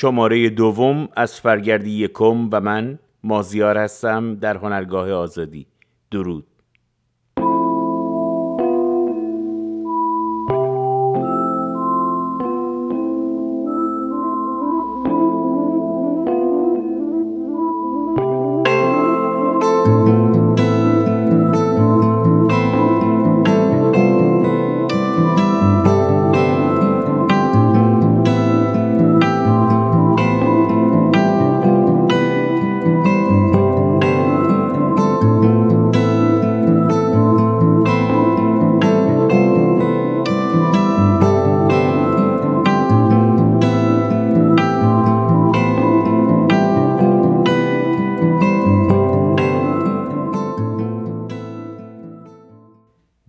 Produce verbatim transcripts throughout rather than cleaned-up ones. شماره دوم از فرگردی یکم و من مازیار هستم در هنرگاه آزادی. درود.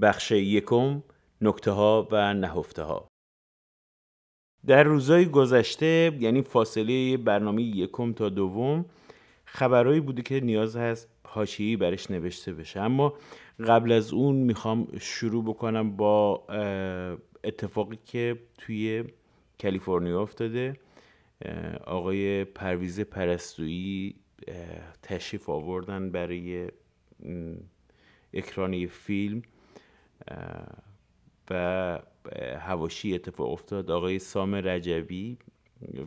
بخش یکم، نکته ها و نهفته ها. در روزهای گذشته، یعنی فاصله برنامه یکم تا دوم، خبرهایی بوده که نیاز هست حاشیه‌ای برش نوشته بشه، اما قبل از اون میخوام شروع بکنم با اتفاقی که توی کالیفرنیا افتاده. آقای پرویز پرستویی تشریف آوردن برای اکران فیلم و حواشی اتفاق افتاد. آقای سام رجبی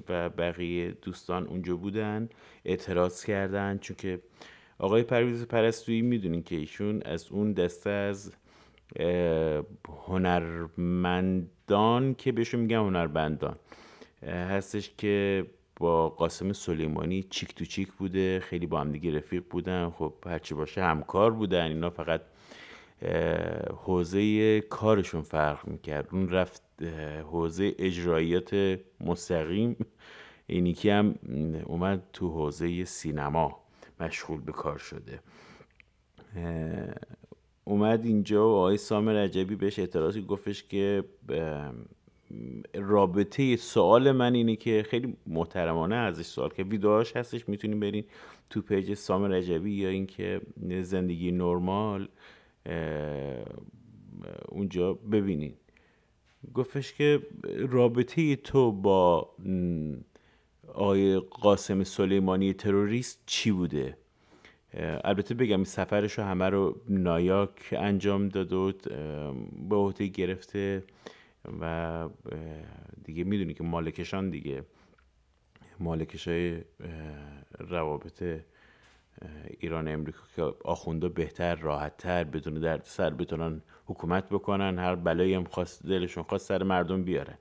و بقیه دوستان اونجا بودن، اعتراض کردن، چون که آقای پرویز پرستویی میدونین که ایشون از اون دسته از هنرمندان که بهشون میگن هنرمندان هستش که با قاسم سلیمانی چیک تو چیک بوده، خیلی با هم دیگه رفیق بودن، خب هرچی باشه همکار بودن. اینا فقط حوزه کارشون فرق میکرد، اون رفت حوزه اجرایات مستقیم، اینی که هم اومد تو حوزه سینما مشغول به کار شده. اومد اینجا و آقای سام رجبی بهش اعتراضی گفتش که رابطه سوال من اینه که خیلی محترمانه ازش سوال که ویدئوهاش هستش، میتونیم برین تو پیج سام رجبی یا اینکه زندگی نرمال اونجا ببینین. گفتش که رابطه تو با آقای قاسم سلیمانی تروریست چی بوده؟ البته بگم این سفرش رو همه رو نایاک انجام داد و به عهده گرفته و دیگه میدونی که مالکشان دیگه مالکشای روابط ایران امریکا که آخونده بهتر، راحتتر، بدون درد سر بتونن حکومت بکنن، هر بلایی هم خواست دلشون خواست سر مردم بیارن.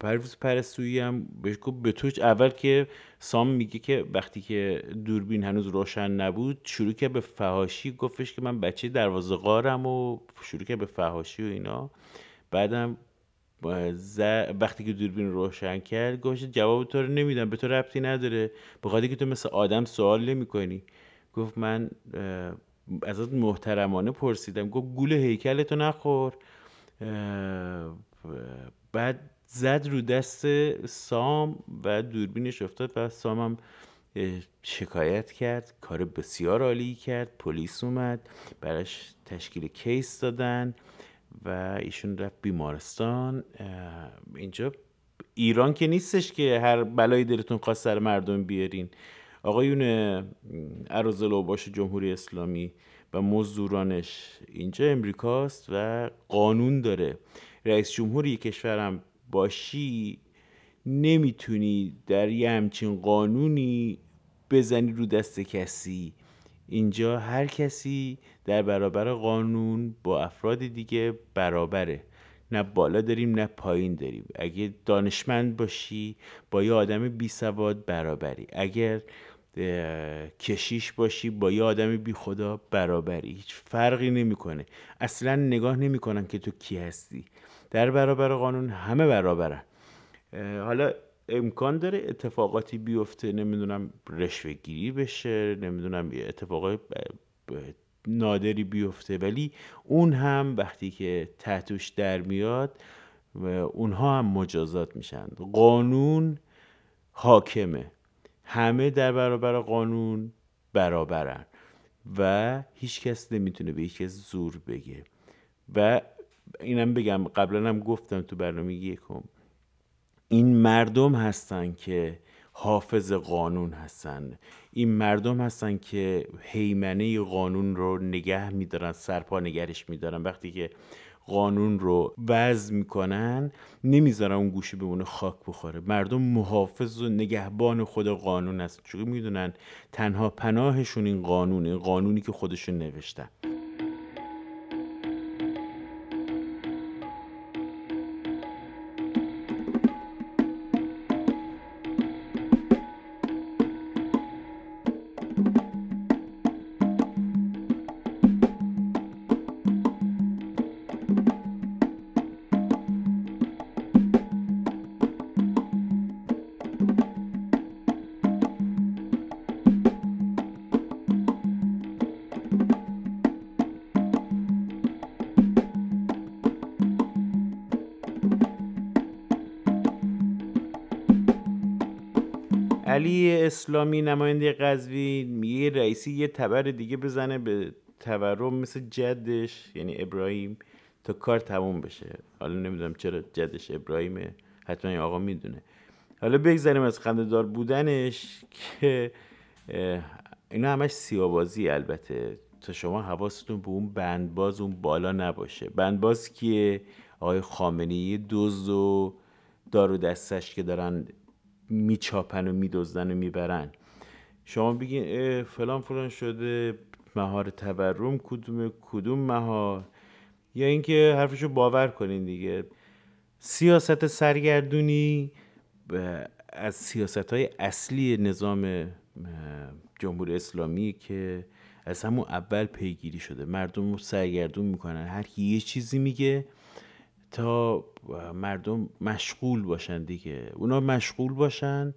پرویز پرستویی هم بهش گفت به توش اول که سام میگه که وقتی که دوربین هنوز روشن نبود شروع که به فحاشی، گفتش که من بچه دروازه غارم و شروع که به فحاشی و اینا. بعدم وقتی که دوربین روشن کرد گفت جواب تو رو نمیدم، به تو ربطی نداره، به خاطر که تو مثل آدم سوال نمی کنی. گفت من ازت محترمانه پرسیدم. گفت گول هیکلتو نخور. بعد زد رو دست سام و دوربینش افتاد و سام هم شکایت کرد، کار بسیار عالی کرد. پلیس اومد براش تشکیل کیس دادن و ایشون رفت بیمارستان. اینجا ایران که نیستش که هر بلایی دلتون خواست سر مردم بیارین. آقایون اراذل اوباش جمهوری اسلامی و مزدورانش، اینجا امریکاست و قانون داره. رئیس جمهوری کشورم باشی نمیتونی در یه همچین قانونی بزنی رو دست کسی. اینجا هر کسی در برابر قانون با افراد دیگه برابره، نه بالا داریم نه پایین داریم. اگه دانشمند باشی با یه آدم بی سواد برابری، اگر کشیش باشی با یه آدم بی خدا برابری، هیچ فرقی نمیکنه. اصلا نگاه نمیکنن که تو کی هستی، در برابر قانون همه برابرن. حالا امکان داره اتفاقاتی بیفته، نمیدونم رشوه گیری بشه، نمیدونم اتفاقات نادری بیفته، ولی اون هم وقتی که تحتوش در میاد اونها هم مجازات میشن. قانون حاکمه، همه در برابر قانون برابرن و هیچ کس نمیتونه به هیچ کس زور بگه. و اینم بگم، قبلا هم گفتم تو برنامه یکم، این مردم هستن که حافظ قانون هستن، این مردم هستن که هیمنه قانون رو نگه میدارن، سرپا نگرش میدارن. وقتی که قانون رو وضع میکنن نمیذارن اون گوشه بمونه خاک بخوره. مردم محافظ و نگهبان خود قانون هستن، چون میدونن تنها پناهشون این قانونه، قانونی که خودشون نوشتن. علی اسلامی نماینده قزوین میگه رئیسی یه تبر دیگه بزنه به تورم مثل جدش، یعنی ابراهیم، تا کار تموم بشه. حالا نمیدونم چرا جدش ابراهیمه، حتما این آقا میدونه. حالا بگذاریم از خنده‌دار بودنش که اینا همش سیاه‌بازی. البته تا شما حواستون به اون بندباز اون بالا نباشه. بندباز که آقای خامنه‌ای دزد و دار و دستش که دارن میچاپن و میدزدن و میبرن. شما بگین فلان فلان شده، مهار تورم کدوم کدوم مهار، یا اینکه حرفشو باور کنین دیگه. سیاست سرگردونی از سیاست‌های اصلی نظام جمهوری اسلامی که از همون اول پیگیری شده. مردم رو سرگردون میکنن، هر کی یه چیزی میگه تا مردم مشغول باشن دیگه. اونا مشغول باشن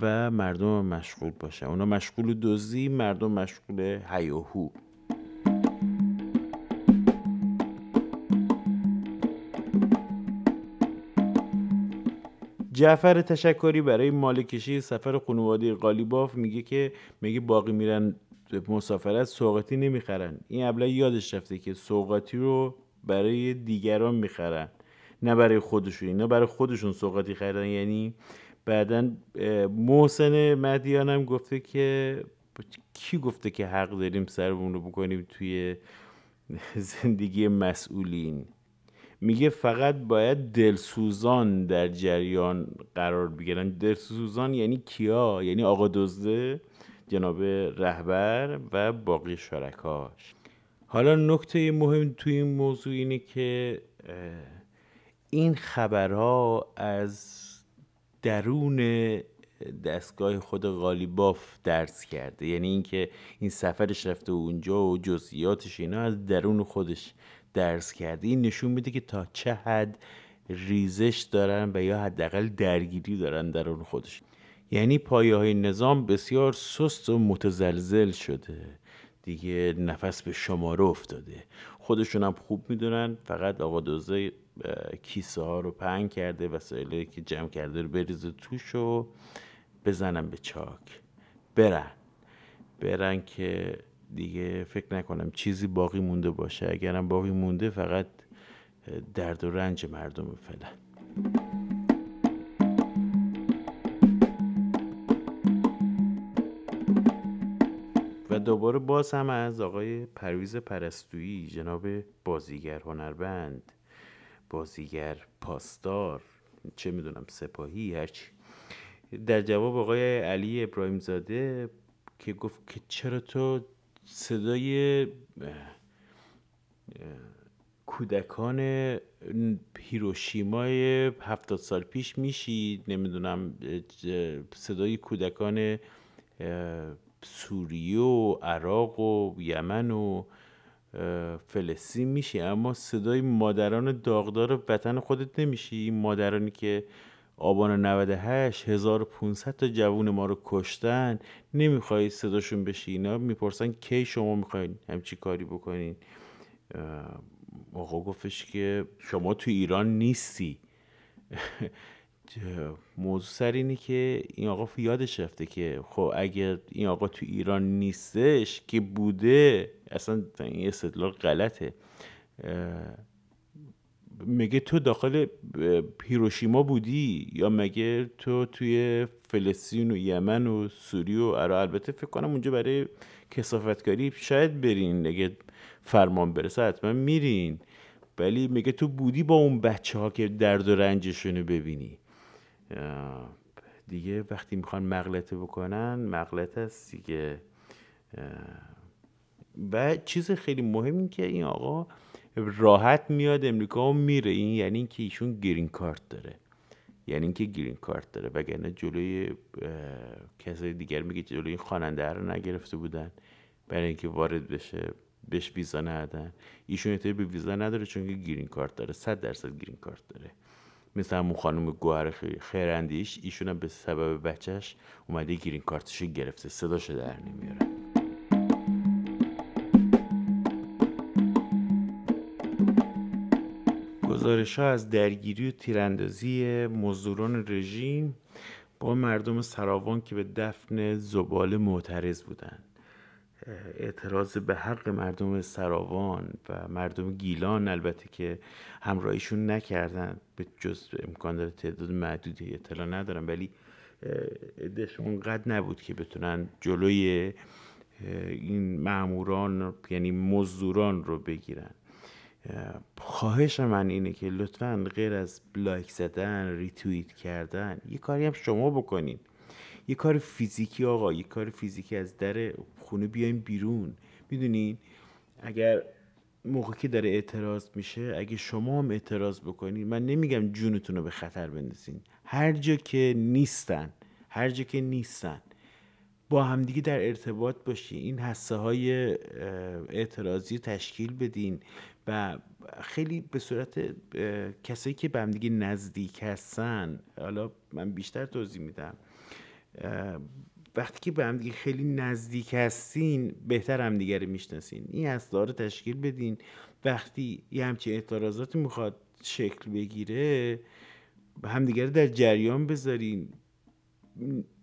و مردم مشغول باشن. اونا مشغول دزدی، مردم مشغول هیاهو. جعفر تشکری برای مالکشی سفر خانواده قالیباف میگه که میگه باقی میرن مسافرت سوغاتی نمیخرن. این ابله یادش رفته که سوغاتی رو برای دیگران میخرن، نه برای خودشون. نه برای خودشون سوغاتی خریدن. یعنی بعداً محسن مهدیان هم گفته که کی گفته که حق داریم سرمون رو بکنیم توی زندگی مسئولین. میگه فقط باید دلسوزان در جریان قرار بگیرن. دلسوزان یعنی کیا؟ یعنی آقا دزده، جناب رهبر و باقی شرکاش. حالا نکته مهم توی این موضوع اینه که این خبرها از درون دستگاه خود قالیباف درس کرده. یعنی اینکه این سفرش رفته اونجا و جزئیاتش اینا از درون خودش درس کرده. این نشون میده که تا چه حد ریزش دارن و یا حداقل درگیری دارن درون خودش. یعنی پایه‌های نظام بسیار سست و متزلزل شده دیگه، نفس به شماره افتاده. خودشون هم خوب میدونن فقط آقا دوزه کیسه ها رو پهن کرده، وسایلی که جمع کرده رو بریزه توش و بزنن به چاک، برن برن که دیگه فکر نکنم چیزی باقی مونده باشه. اگرم باقی مونده فقط درد و رنج مردم فعلا. دوباره باز هم از آقای پرویز پرستویی، جناب بازیگر هنرمند، بازیگر پاسدار، چه میدونم سپاهی، هرچی، در جواب آقای علی ابراهیمزاده که گفت که چرا تو صدای کودکان هیروشیمای هفتاد سال پیش میشی، نمیدونم صدای کودکان سوریه و عراق و یمن و فلسطین میشی، اما صدای مادران داغدار وطن خودت نمیشی. مادرانی که آبان نود و هشت هزار و پانصد تا جوون ما رو کشتن، نمیخوای صداشون بشی. اینا میپرسن کی شما میخواین همچی کاری بکنین. آقا گفتش که شما تو ایران نیستی. موضوع سر اینه که این آقا یادش رفته که خب اگر این آقا تو ایران نیستش که بوده، اصلا این استدلال غلطه. مگه تو داخل هیروشیما بودی یا مگه تو توی فلسطین و یمن و سوریه و عراق؟ البته فکر کنم اونجا برای کثافتکاری شاید برین، اگه فرمان برسه حتما میرین، ولی میگه تو بودی با اون بچه ها که درد و رنجشونو ببینی. دیگه وقتی میخوان مغلطه بکنن مغلطه است دیگه. و چیز خیلی مهمی که این آقا راحت میاد امریکا و میره، این یعنی اینکه ایشون گرین کارت داره، یعنی اینکه گرین کارت داره، وگرنه جلوی کسای دیگر میگه جلوی خواننده رو نگرفته بودن برای اینکه وارد بشه، بهش ویزا ندادن. ایشون احتیاج به ویزا نداره چون که گرین کارت داره، صد درصد گرین کارت داره. مثل همون خانم گوهر خیراندیش، ایشون هم به سبب بچهش اومده گرین کارتش گرفته، صداشو در نمیاره. گزارش‌ها از درگیری و تیراندازی مزدوران رژیم با مردم سراوان که به دفن زباله معترض بودند. اعتراض به حق مردم سراوان و مردم گیلان البته که همراهیشون نکردند، به جز امکان داره تعداد محدودی، اطلاع ندارم، ولی عده‌شون اونقدر نبود که بتونن جلوی این ماموران یعنی مزدوران رو بگیرن. خواهش من اینه که لطفاً غیر از لایک زدن، ریتوییت کردن، یه کاری هم شما بکنین، یه کار فیزیکی آقا، یه کار فیزیکی از در خونه بیایم بیرون. میدونین اگر موقعی که داره اعتراض میشه اگه شما هم اعتراض بکنین، من نمیگم جونتون رو به خطر بندازین، هر جا که نیستن، هر جا که نیستن با همدیگه در ارتباط باشی، این حسه های اعتراضی تشکیل بدین و خیلی به صورت کسایی که به همدیگه نزدیک هستن، حالا من بیشتر توضیح میدم، وقتی که به همدیگه خیلی نزدیک هستین بهتر همدیگه رو میشناسین، این حسه ها رو تشکیل بدین. وقتی یه همچین اعتراضاتی میخواد شکل بگیره همدیگه رو در جریان بذارین،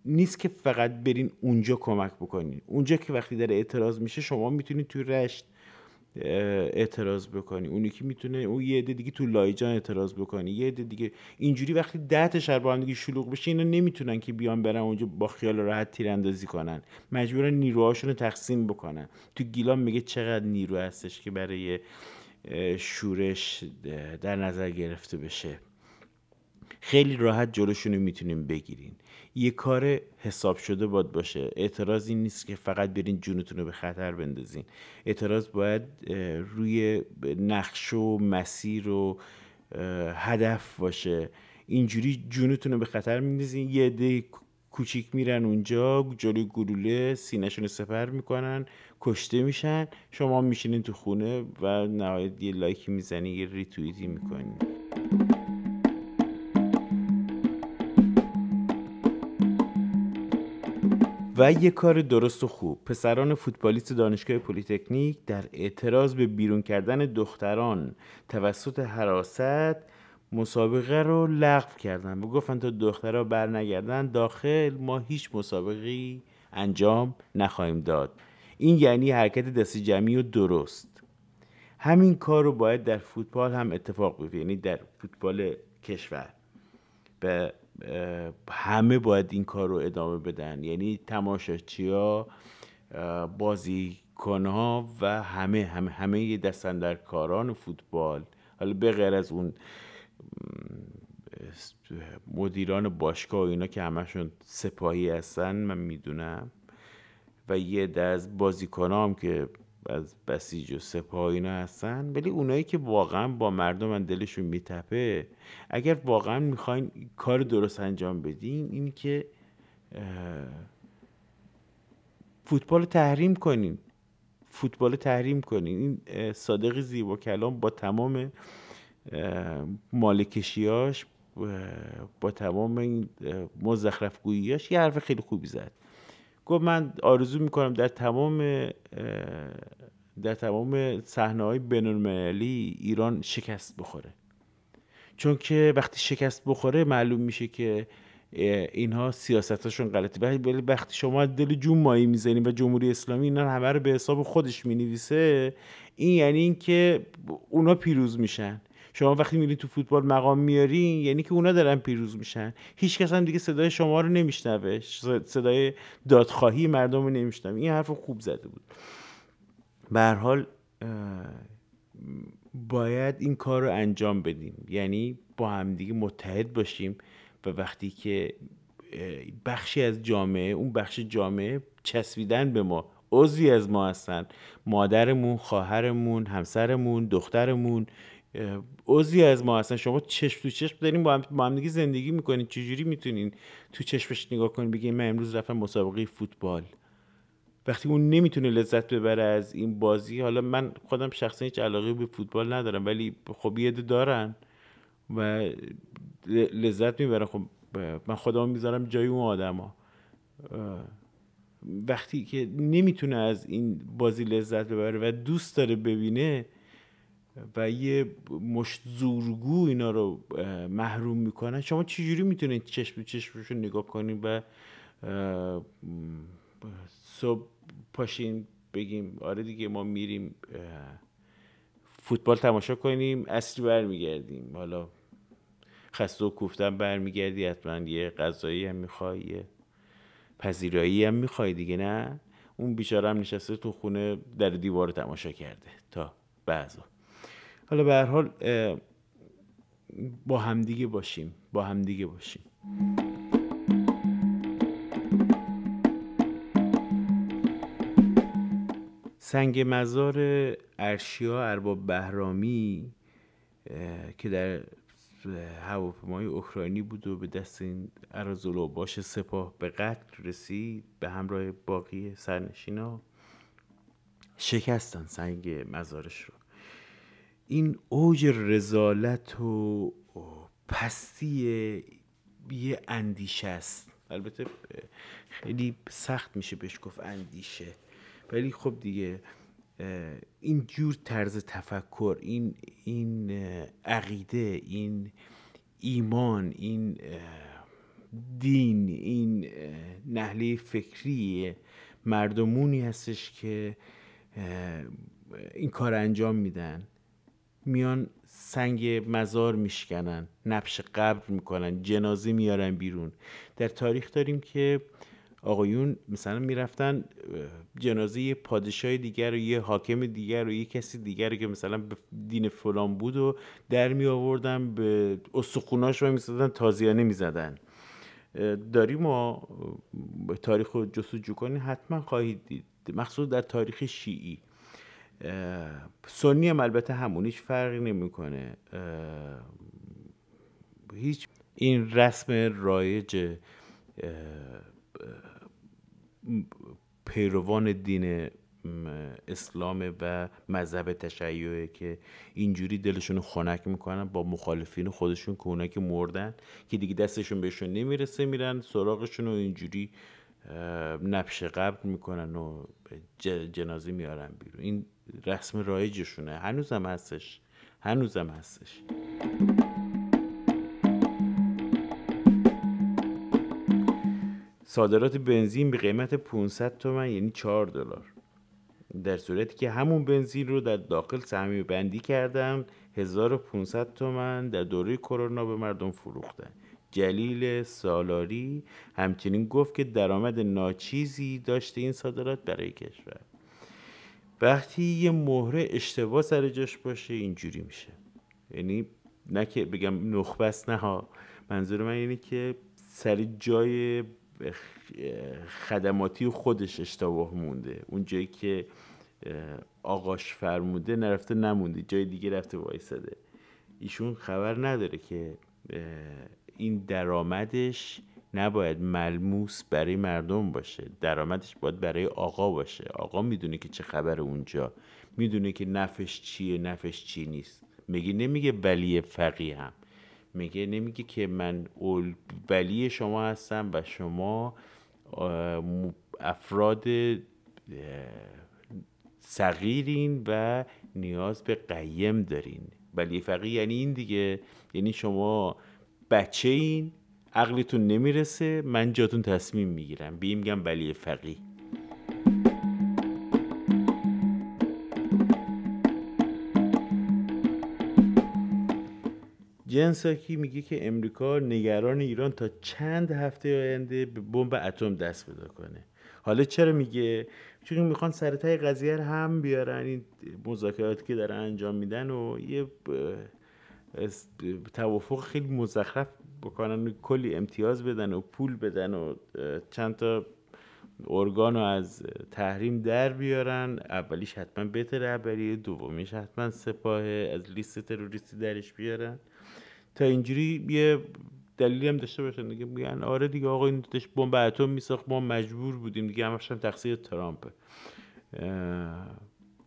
نیست که فقط برین اونجا کمک بکنین. اونجا که وقتی داره اعتراض میشه شما میتونید توی رشت اعتراض بکنی، اونی که میتونه اون یه عده دیگه تو لایجان اعتراض بکنی، یه عده دیگه اینجوری وقتی ده تا شهر با هم دیگه شلوغ بشه اینا نمیتونن که بیان برن اونجا با خیال راحت تیراندازی کنن، مجبورن نیروهاشون رو تقسیم بکنن. تو گیلان میگه چقدر نیرو هستش که برای شورش در نظر گرفته بشه، خیلی راحت جلوشونو میتونیم بگیرین. یه کار حساب شده باید باشه، اعتراض این نیست که فقط برین جونتون رو به خطر بندازین، اعتراض باید روی نقش و مسیر و هدف باشه. اینجوری جونتون رو به خطر میندازین، یه عده کوچیک میرن اونجا جلوی گلوله سینه‌شون رو سپر میکنن، کشته میشن، شما میشینین تو خونه و نهایت یه لایکی میزنین، یه ریتوییتی میکنین. و یه کار درست و خوب، پسران فوتبالیست دانشگاه پلی‌تکنیک در اعتراض به بیرون کردن دختران توسط حراست مسابقه رو لغو کردن و گفتن تا دخترها بر نگردن داخل ما هیچ مسابقه‌ای انجام نخواهیم داد. این یعنی حرکت دست جمعی و درست. همین کار رو باید در فوتبال هم اتفاق بیفته، یعنی در فوتبال کشور به همه باید این کار رو ادامه بدن، یعنی تماشاچی‌ها، بازیکن‌ها و همه همه همه دست‌اندرکاران فوتبال، حالا به غیر از اون مدیران باشگاه و اینا که همشون سپاهی هستن من میدونم، و یه دست بازیکن‌ها هم که از بسیج و سپاه اینا هستن، ولی اونایی که واقعا با مردم من دلشون میتپه، اگر واقعا میخواین کار درست انجام بدین این که فوتبال رو تحریم کنین، فوتبال رو تحریم کنین. این صادق زیباکلام با تمام مالکشیاش، با تمام این مزخرفگوییاش یه حرف خیلی خوبی زد، گفت من آرزو میکنم در تمام در تمام صحنه‌های بین‌المللی ایران شکست بخوره، چون که وقتی شکست بخوره معلوم میشه که اینها سیاستاشون غلطه. ولی وقتی شما دل جون مایی میزنی و جمهوری اسلامی اینا همه رو به حساب خودش مینویسه، این یعنی این که اونا پیروز میشن. شما وقتی میرید تو فوتبال مقام میارین یعنی که اونا دارن پیروز میشن، هیچ کس هم دیگه صدای شما رو نمیشنوه، صدای دادخواهی مردم رو نمیشنوه. این حرف خوب زده بود. به هر حال باید این کار رو انجام بدیم، یعنی با همدیگه متحد باشیم و وقتی که بخشی از جامعه، اون بخش جامعه چسبیدن به ما، عضوی از ما هستن، مادرمون، خواهرمون، همسرمون، دخترمون عضوی از ما هستن، شما چشم تو چشم دارین با هم با همدیگه زندگی میکنین، چجوری میتونین تو چشمش نگاه کنین بگین من امروز رفتم مسابقه فوتبال؟ وقتی اون نمیتونه لذت ببره از این بازی. حالا من خودم شخصا هیچ علاقه به فوتبال ندارم، ولی خب یه عده دارن و لذت میبرن. خب من خودمو میذارم جای اون آدما. وقتی که نمیتونه از این بازی لذت ببره و دوست داره ببینه و یه مشت زورگو اینا رو محروم میکنن، شما چجوری میتونید چشم چشمشو نگاه کنین و صبح پاشین بگیم آره دیگه ما میریم فوتبال تماشا کنیم، عصر برمیگردیم، حالا خسته و کوفته برمیگردی، حتما یه غذایی هم میخوای، یه پذیرایی هم میخوای دیگه. نه اون بیچاره هم نشسته تو خونه در دیوار تماشا کرده تا بعضا. حالا به هر حال با همدیگه باشیم، با همدیگه باشیم. سنگ مزار ارشیا ارباب بهرامی که در هواپیمای اوکراینی بود و به دست این ارازلوباش سپاه به قتل رسید، به همراه باقی سرنشینا شکستن سنگ مزارش رو. این اوج رذالت و پستی یه اندیشه است. البته خیلی سخت میشه بهش گفت اندیشه، ولی خب دیگه این جور طرز تفکر، این این عقیده، این ایمان، این دین، این نهله فکری مردمونی هستش که این کار انجام میدن، میان سنگ مزار میشکنن، نبش قبر میکنن، جنازه میارن بیرون. در تاریخ داریم که آقایون مثلا میرفتن جنازه یه پادشاه دیگر و یه حاکم دیگر و یه کسی دیگر که مثلا به دین فلان بود و در می آوردن، به استخوناش رو میزدن، تازیانه میزدن. داریم ما تاریخ رو جستجو کنید حتما خواهید دید، مخصوص در تاریخ شیعی. سنی هم البته همون، هیچ فرقی نمیکنه، هیچ. این رسم رایج پیروان دین اسلام و مذهب تشیعه که اینجوری دلشون خنک میکنن با مخالفین خودشون که اونا که مردن که دیگه دستشون بهشون نمیرسه، میرن سراغشون و اینجوری نبش قبر میکنن و جنازه میارن بیرون. این رسم رایجشونه، هنوزم هستش، هنوزم هستش. صادرات بنزین به قیمت پانصد تومان یعنی چهار دلار، در صورتی که همون بنزین رو در داخل سهمیه بندی کردم هزار و پانصد تومان در دوره کرونا به مردم فروختن. جلیل سالاری همچنین گفت که درآمد ناچیزی داشته این صادرات برای کشور. وقتی یه مهره اشتباه سر جاش باشه اینجوری میشه، یعنی نه که بگم نخبست، نه ها، منظور من اینه که سر جای خدماتی خودش اشتباه مونده، اون جایی که آقاش فرموده نرفته، نمونده، جای دیگه رفته وایساده. ایشون خبر نداره که این درآمدش نباید ملموس برای مردم باشه، درآمدش باید برای آقا باشه. آقا میدونه که چه خبر اونجا، میدونه که نفش چیه، نفش چی نیست. میگه نمیگه ولی فقیه هم، میگه نمیگه که من ولی شما هستم و شما افراد صغیرین و نیاز به قیم دارین. ولی فقیه یعنی این دیگه، یعنی شما بچه این، عقلتون نمیرسه، من جاتون تصمیم میگیرم، بیم میگم ولی فقیه. جنساکی میگه که امریکا نگران ایران تا چند هفته آینده به بمب اتم دست پیدا کنه. حالا چرا میگه؟ چون میخوان سر تای قضیه رو هم بیارن، این مذاکراتی که دارن انجام میدن و یه توافق خیلی مزخرف بکنن و کلی امتیاز بدن و پول بدن و چند تا ارگانو از تحریم در بیارن. اولیش حتما بت رهبری، دومیش حتما سپاه از لیست تروریستی درش بیارن تا اینجوری یه دلیلی هم داشته باشن دیگه. میگن آره دیگه آقا این داشت بمب اتم میساخت، ما مجبور بودیم دیگه، همش هم تقصیر ترامپه.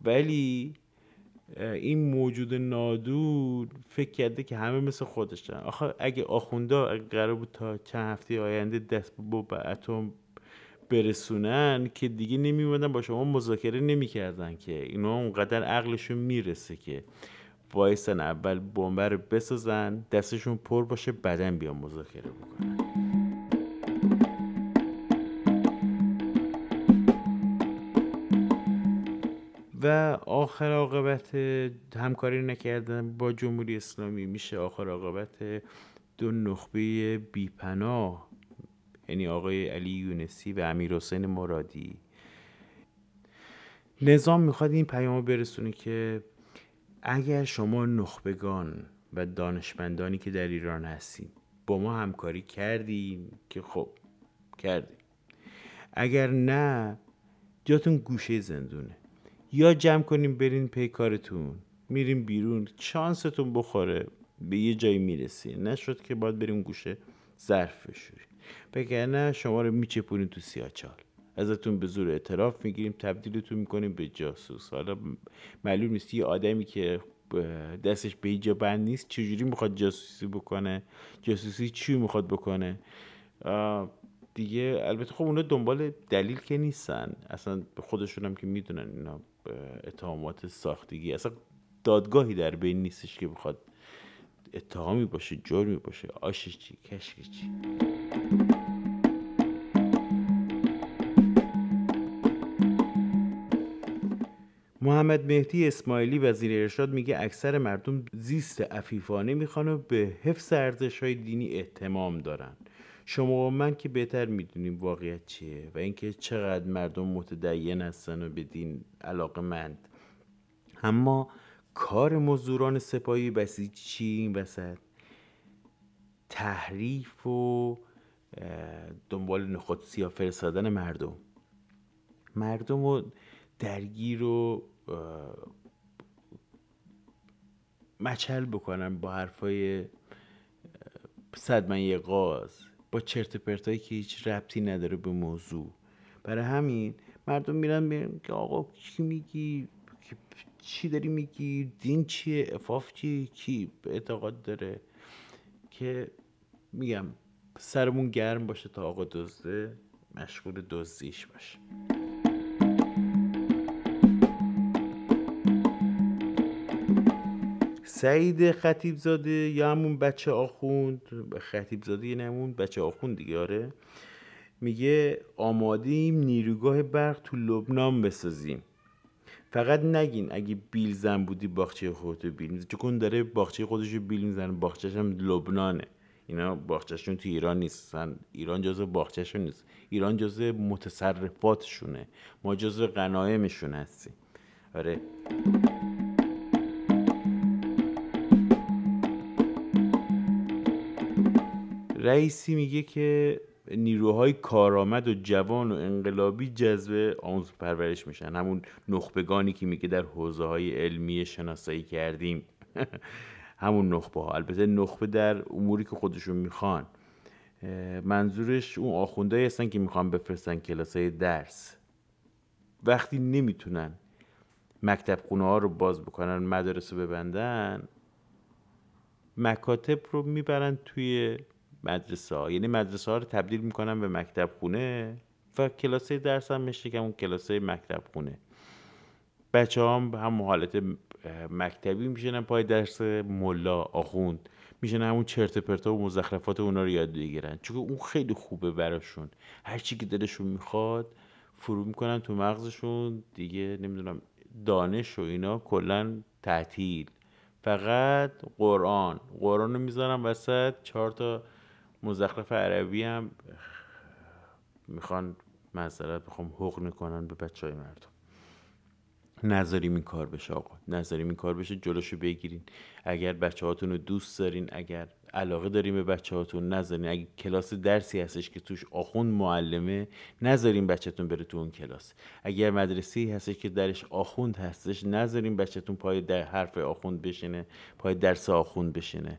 ولی این موجود نادون فکر کرده که همه مثل خودشن. آخه اگه آخوندا قرار بود تا چند هفته آینده دست به بمب اتم برسونن که دیگه نمیومدن با شما مذاکره نمیکردن که. اینا اونقدر عقلشون میرسه که وایسن اول بمب رو بسازن، دستشون پر باشه، بعدن بیان مذاکره بکنن. و آخر عاقبت همکاری نکردن با جمهوری اسلامی میشه آخر عاقبت دو نخبه بیپناه، یعنی آقای علی یونسی و امیرحسین مرادی. نظام میخواد این پیامو برسونه که اگر شما نخبگان و دانشمندانی که در ایران هستید با ما همکاری کردیم که خب کردیم، اگر نه جاتون گوشه زندونه، یا جمع کنیم برین پی کارتون، میریم بیرون، شانستون بخوره به یه جایی میرسین، نشد که باید بریم گوشه ظرف بشوریم، بگرنه شما رو میچپونیم تو سیاچال، ازتون به زور اعتراف میگیریم، تبدیلتون میکنیم به جاسوس. حالا معلوم نیست یه آدمی که دستش به هیچ جا بند نیست چجوری میخواد جاسوسی بکنه، جاسوسی چی میخواد بکنه دیگه. البته خب اونا دنبال دلیل که نیستن، اصلا خودشون هم که میدونن اینا اتهامات ساختگی، اصلا دادگاهی در بین نیستش که بخواد اتهامی باشه، جرمی باشه، آشش چی، کشکش چی. محمد مهدی اسماعیلی وزیر ارشاد میگه اکثر مردم زیست عفیفانه میخوان و به حفظ ارزش‌های دینی اهتمام دارن. شما و من که بهتر میدونیم واقعیت چیه و اینکه چقدر مردم متدین هستن و به دین علاقه‌مند. اما کار مزدوران سپاهی بسیج چی این وسط؟ تحریف و دنبال نخود سیاه فرستادن مردم. مردم رو درگیر و مچل بکنن با حرفای صد من یه غاز، با چرت پرتایی که هیچ ربطی نداره به موضوع. برای همین مردم میرن میرن که آقا چی میگی؟ چی داری میگی؟ دین چیه؟ افاف چیه؟ کی اعتقاد داره؟ که میگم سرمون گرم باشه تا آقا دزده مشغول دزدیش باشه. سعید خطیب زاده یا همون بچه آخوند، خطیب زاده یا همون بچه آخوند دیگه، آره، میگه آمادیم نیروگاه برق تو لبنان بسازیم، فقط نگین اگه بیل زن بودی باغچه خودتو بیل میزنی، چون داره باغچه خودشو بیل میزنه، باغچه‌ش هم لبنانه. اینا باغچه‌شون تو ایران نیستن، ایران جزء باغچه‌شون نیست، ایران جزء متصرفاتشونه، ما جزء غنایمشون هستیم. آره. رئیسی میگه که نیروهای کارآمد و جوان و انقلابی جذب آموزش پرورش میشن، همون نخبگانی که میگه در حوزه های علمی شناسایی کردیم همون نخبه ها، البته نخبه در اموری که خودشون میخوان، منظورش اون آخوندهایی هستن که میخوان بفرستن کلاسای درس، وقتی نمیتونن مکتب خونه ها رو باز بکنن، مدارس رو ببندن، مکاتب رو میبرن توی مدرسه ها، یعنی مدرسه ها رو تبدیل میکنن به مکتب خونه و کلاسه درس هم میشه که اون کلاسه مکتب خونه. بچه ها هم هم حالت مکتبی میشنن پای درس ملا آخوند، میشنن همون چرت پرتا و مزخرفات اونا رو یاد بگیرن، چون اون خیلی خوبه براشون، هر چی که دلشون میخواد فرو میکنن تو مغزشون دیگه، نمیدونم دانش و اینا کلا تعطیل فقط قرآن قرآن رو میذارن وسط، چهار تا مزخرف عربی هم میخوان معذرت بخوام حق میکنن به بچه های مردم. نذاریم این کار بشه آقا، نذاریم این کار بشه، جلوشو بگیرین. اگر بچه هاتون رو دوست دارین، اگر علاقه دارین به بچه هاتون، نذارین. اگر کلاس درسی هستش که توش آخوند معلمه، نذارین بچه‌تون بره تو اون کلاس. اگر مدرسه‌ای هستش که درش آخوند هستش، نذارین بچه‌تون پای در حرف آخوند بشینه، پای درس آخوند بشینه.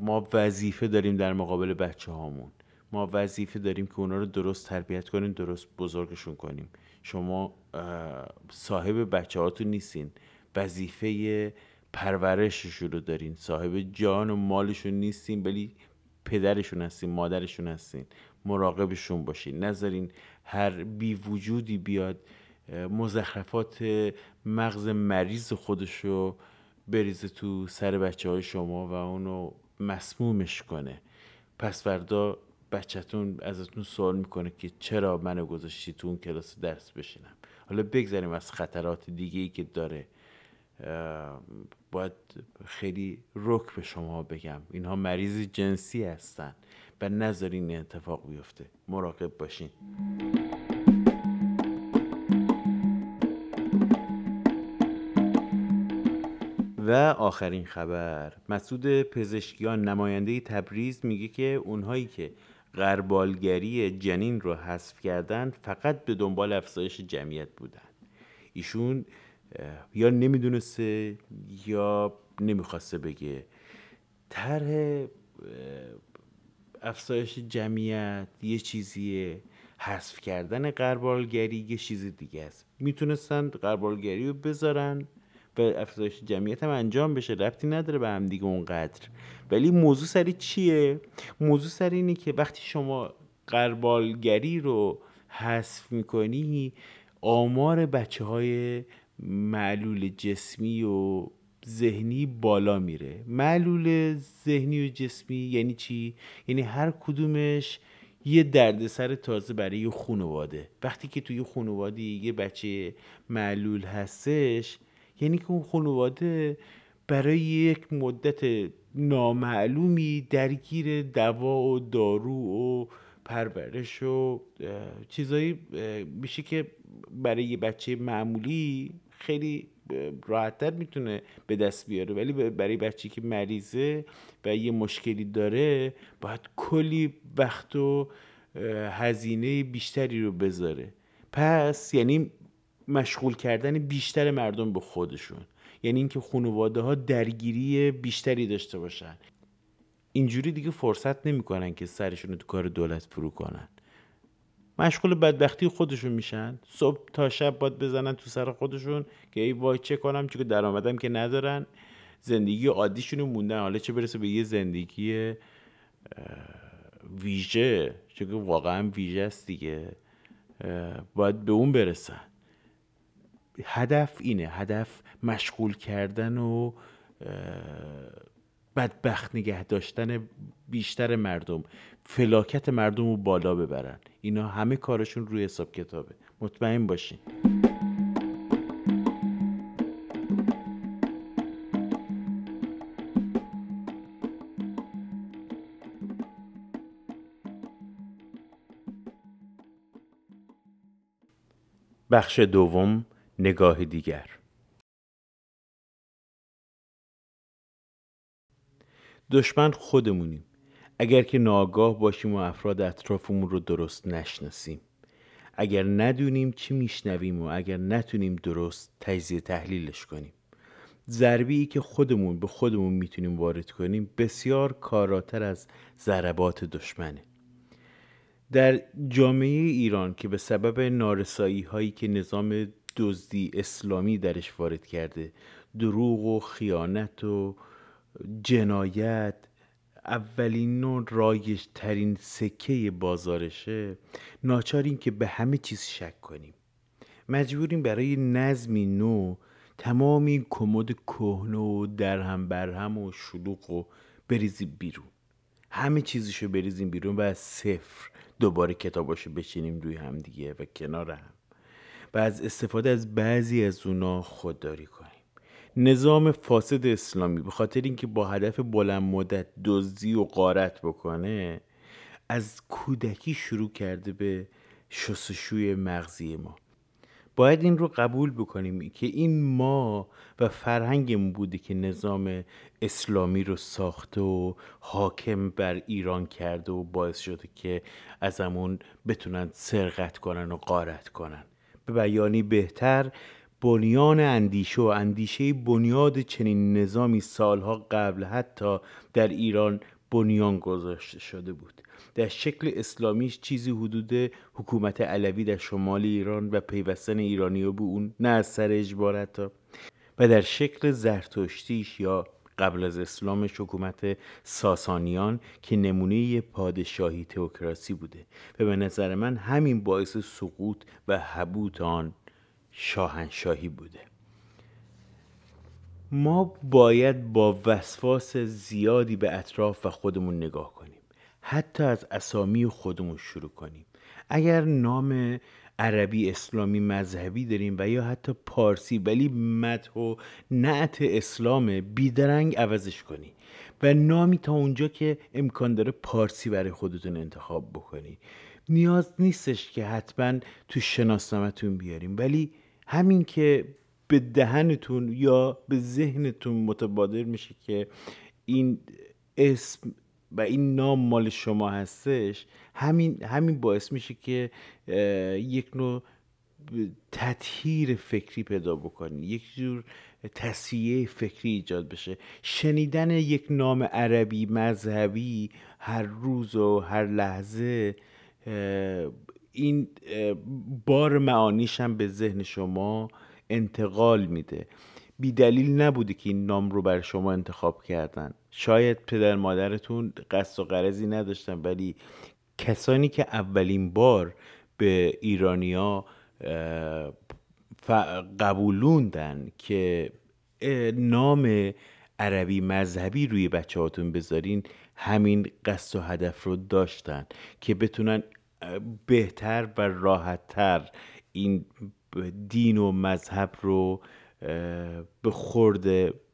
ما وظیفه داریم در مقابل بچه‌هامون، ما وظیفه داریم که اونا رو درست تربیت کنیم، درست بزرگشون کنیم. شما صاحب بچه‌هاتون نیستین، وظیفه پرورششون رو دارین. صاحب جان و مالشون نیستین، بلی پدرشون هستین، مادرشون هستین. مراقبشون باشین، نذارین هر بی وجودی بیاد مزخرفات مغز مریض خودشو بریزه تو سر بچه‌های شما و اونو مسمومش کنه. پس فردا بچه‌تون ازتون سوال میکنه که چرا منو گذاشتی تو اون کلاس درس بشینم. حالا بگذاریم از خطرات دیگه‌ای که داره، باید خیلی رک به شما بگم اینها مریض جنسی هستن و نذارین این اتفاق بیفته. مراقب باشین. و آخرین خبر، مسعود پزشکیان نماینده تبریز میگه که اونهایی که غربالگری جنین رو حذف کردن فقط به دنبال افزایش جمعیت بودن. ایشون یا نمیدونسته یا نمیخواسته بگه. طرح افزایش جمعیت یه چیزیه، حذف کردن غربالگری یه چیز دیگه است. میتونستن غربالگری رو بذارن و افزایش جمعیت هم انجام بشه، ربطی نداره به هم دیگه اونقدر. ولی موضوع سری چیه؟ موضوع سری اینه که وقتی شما غربالگری رو حذف میکنی، آمار بچه های معلول جسمی و ذهنی بالا میره. معلول ذهنی و جسمی یعنی چی؟ یعنی هر کدومش یه دردسر تازه برای یه خانواده. وقتی که توی خانواده یه بچه معلول هستش، یعنی که اون خانواده برای یک مدت نامعلومی درگیر دوا و دارو و پرورش و چیزایی میشه که برای یه بچه معمولی خیلی راحت‌تر میتونه به دست بیاره، ولی برای بچه که مریضه و یه مشکلی داره باید کلی وقت و هزینه بیشتری رو بذاره. پس یعنی مشغول کردن بیشتر مردم به خودشون، یعنی اینکه خانواده ها درگیری بیشتری داشته باشن. اینجوری دیگه فرصت نمیکنن که سرشون رو تو کار دولت فرو کنن، مشغول بدبختی خودشون میشن. صبح تا شب باید بزنن تو سر خودشون که ای وای چه کنم، چون درآمدم که ندارن، زندگی عادیشون موندن، حالا چه برسه به یه زندگی ویژه، چون واقعا ویژه است دیگه، باید به اون برسن. هدف اینه، هدف مشغول کردن و بدبخت نگه داشتن بیشتر مردم، فلاکت مردم رو بالا ببرن. اینا همه کارشون روی حساب کتابه، مطمئن باشین. بخش دوم، نگاه دیگر. دشمن خودمونیم اگر که ناآگاه باشیم و افراد اطرافمون رو درست نشناسیم، اگر ندونیم چی میشنویم و اگر نتونیم درست تجزیه تحلیلش کنیم. ضربه‌ای که خودمون به خودمون میتونیم وارد کنیم بسیار کاراتر از ضربات دشمنه. در جامعه ایران که به سبب نارسایی هایی که نظام دزدی اسلامی درش وارد کرده، دروغ و خیانت و جنایت اولین و رایج ترین سکه بازارشه، ناچاریم که به همه چیز شک کنیم. مجبوریم برای نظمی نو تمام این کمد کهنه و درهم برهم و شلوغ و بریزیم بیرون، همه چیزشو بریزیم بیرون و از صفر دوباره کتاباشو بچینیم روی هم دیگه و کنار هم و از استفاده از بعضی از اونا خودداری کنیم. نظام فاسد اسلامی به خاطر اینکه با هدف بلند مدت دزدی و غارت بکنه، از کودکی شروع کرده به شستشوی مغزی ما. باید این رو قبول بکنیم که این ما و فرهنگمون بوده که نظام اسلامی رو ساخته و حاکم بر ایران کرده و باعث شده که ازمون بتونن سرقت کنن و غارت کنن. به بیانی بهتر، بنیان اندیشه و اندیشه بنیاد چنین نظامی سالها قبل حتی در ایران بنیان گذاشته شده بود. در شکل اسلامیش چیزی حدود حکومت علوی در شمال ایران و پیوستن ایرانی‌ها به اون، نه از سر اجبار حتی، و در شکل زرتشتیش یا قبل از اسلامش حکومت ساسانیان که نمونه پادشاهی تئوکراسی بوده و به نظر من همین باعث سقوط و حبوط آن شاهنشاهی بوده. ما باید با وسواس زیادی به اطراف و خودمون نگاه کنیم، حتی از اسامی خودمون شروع کنیم. اگر نام عربی، اسلامی، مذهبی داریم و یا حتی پارسی، ولی مدح و نعت اسلام بیدرنگ عوضش کنی و نامی تا اونجا که امکان داره پارسی برای خودتون انتخاب بکنی. نیاز نیستش که حتما تو شناسنامتون بیاریم، ولی همین که به دهنتون یا به ذهنتون متبادر میشه که این اسم و این نام مال شما هستش، همین همین باعث میشه که یک نوع تطهیر فکری پیدا بکنی، یک جور تصفیه فکری ایجاد بشه. شنیدن یک نام عربی مذهبی هر روز و هر لحظه، این بار معانیش هم به ذهن شما انتقال میده. بی دلیل نبوده که این نام رو بر شما انتخاب کردن. شاید پدر مادرتون قصد و غرضی نداشتن، ولی کسانی که اولین بار به ایرانیا قبولوندن که نام عربی مذهبی روی بچه هاتون بذارین، همین قصد و هدف رو داشتن که بتونن بهتر و راحتتر این دین و مذهب رو به خورد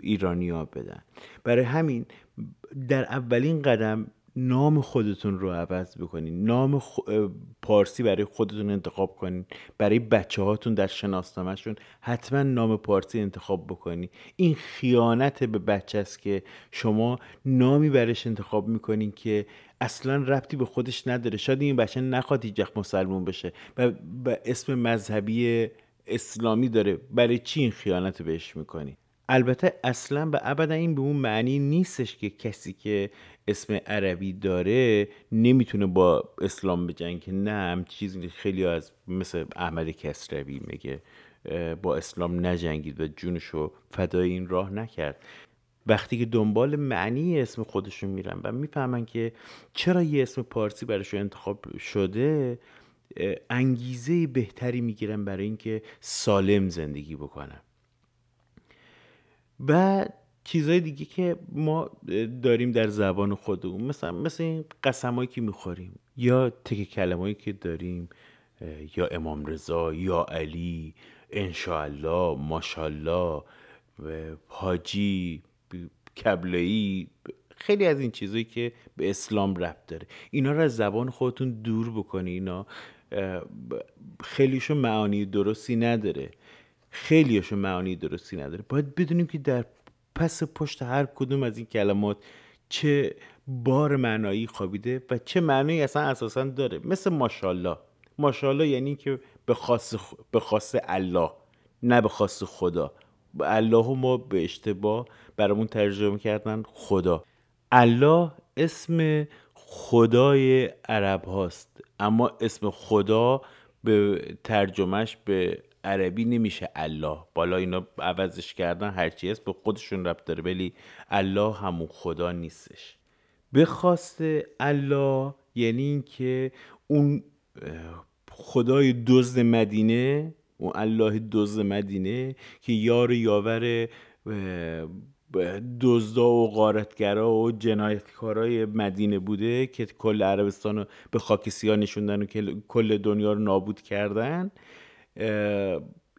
ایرانی‌ها بدن. برای همین در اولین قدم نام خودتون رو عوض بکنین، نام خ... پارسی برای خودتون انتخاب کنین، برای بچه‌هاتون در شناسنامه‌شون حتما نام پارسی انتخاب بکنین. این خیانت به بچه است که شما نامی برایش انتخاب میکنین که اصلا ربطی به خودش نداره. شاید این بچه نخواد هیچ وقت مسلمان بشه و به اسم مذهبی اسلامی داره، برای چی این خیانت بهش میکنی؟ البته اصلا و ابدا این به اون معنی نیستش که کسی که اسم عربی داره نمیتونه با اسلام بجنگه. نه، هم چیزی خیلی از مثل احمد کسروی میگه با اسلام نجنگید و جونشو فدای این راه نکرد. وقتی که دنبال معنی اسم خودشون میرن و میفهمن که چرا یه اسم پارسی براشون انتخاب شده، انگیزه بهتری میگیرن برای اینکه سالم زندگی بکنن. و چیزای دیگه که ما داریم در زبان خودمون، مثلا مثل این قسمایی که میخوریم یا تک کلمایی که داریم، یا امام رضا، یا علی، انشاءالله، ماشاءالله، حاجی، کبلایی، خیلی از این چیزایی که به اسلام ربط داره، اینا رو از زبان خودتون دور بکنی. اینا خیلیشون معانی درستی نداره، خیلیشون معانی درستی نداره. باید بدونیم که در پس پشت هر کدوم از این کلمات چه بار معنایی خوابیده و چه معنایی اصلا اساساً داره. مثل ماشاءالله، ماشاءالله یعنی که به خاص خ... به خاص الله، نه به خاص خدا. الله ما به اشتباه برامون ترجمه کردن خدا. الله اسم خدای عرب هاست، اما اسم خدا به ترجمهش به عربی نمیشه الله. بالا اینا عوضش کردن، هرچی هست به خودشون ربط داره، ولی الله همون خدا نیستش. بخواسته الله یعنی این که اون خدای دزد مدینه، اون الله دزد مدینه که یار یاور دزدا و غارتگرا و جنایتکارای مدینه بوده که کل عربستان رو به خاک سیاه نشوندن و کل دنیا رو نابود کردن،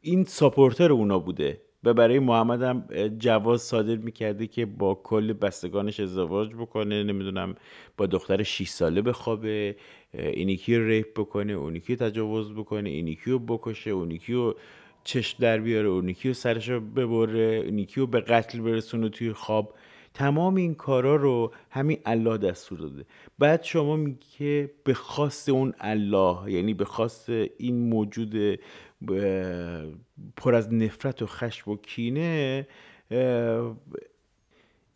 این ساپورتر اونا بوده. و برای محمد هم جواز صادر میکرده که با کل بستگانش ازدواج بکنه، نمیدونم با دختر شش ساله بخوابه، اینیکی ریپ بکنه، اونیکی تجاوز بکنه، اینیکی رو بکشه، اونیکی رو چشم در بیاره، اونیکی رو سرش رو ببره، اونیکی رو به قتل برسونه توی خواب. تمام این کارا رو همین الله دستور داده. بعد شما میگی که به خواست اون الله، یعنی به خواست این موجود پر از نفرت و خشم و کینه،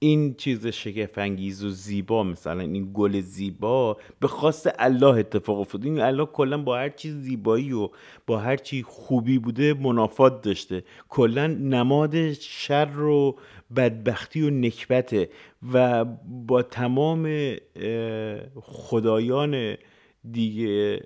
این چیز شگفت انگیز و زیبا، مثلا این گل زیبا به خواست الله اتفاق افتاد. این الله کلا با هر چیز زیبایی و با هر چی خوبی بوده منافات داشته، کلا نماد شر و بدبختی و نکبته و با تمام خدایان دیگه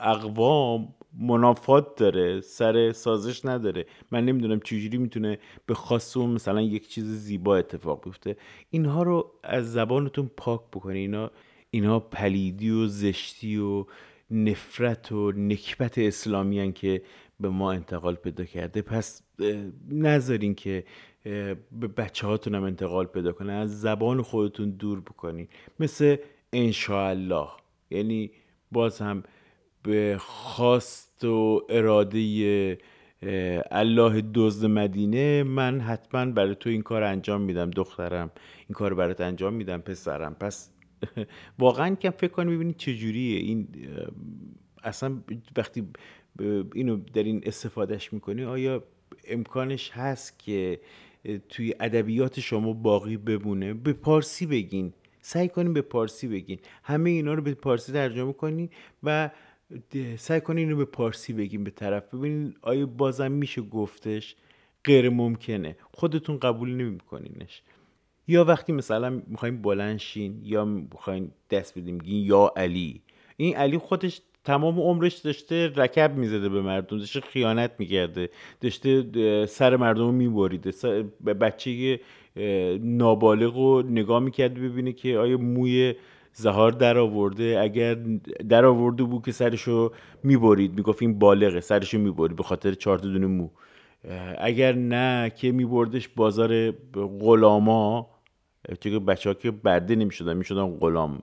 اقوام منافات داره، سر سازش نداره. من نمیدونم چجوری میتونه به خاصه مثلا یک چیز زیبا اتفاق بیفته. اینها رو از زبانتون پاک بکنه. اینا اینا پلیدی و زشتی و نفرت و نکبت اسلامی ان که به ما انتقال پیدا کرده. پس نذارین که به بچه‌هاتون هم انتقال پیدا کنه. از زبان خودتون دور بکنین. مثل ان شاء الله، یعنی باز هم به خواست و اراده الله دزد مدینه، من حتما برای تو این کار انجام میدم، دخترم این کار برات انجام میدم، پسرم. پس واقعا کم فکر کنید ببینید چجوریه این. اصلا وقتی اینو در این استفادهش میکنی، آیا امکانش هست که توی ادبیات شما باقی بمونه؟ به پارسی بگین، سعی کنین به پارسی بگین، همه اینا رو به پارسی ترجمه کنین و سعی کنین اینو به پارسی بگین به طرف. ببینین آیا بازم میشه گفتش؟ غیر ممکنه، خودتون قبول نمیکنینش. یا وقتی مثلا میخواین بلند شین یا میخواین دست بدین میگین یا علی. این علی خودش تمام عمرش داشته رکب میزده به مردم، داشته خیانت میکرده، داشته سر مردم رو میبریده. بچه نابالغ رو نگاه میکرده ببینه که آیا موی زهار در آورده. اگر در آورده بود که سرشو میبرید، میگفت این بالغه، سرشو میبرید به خاطر چهار تا دونه مو. اگر نه که میبردش بازار غلاما، چون بچه ها که برده نمیشدن، میشدن غلام،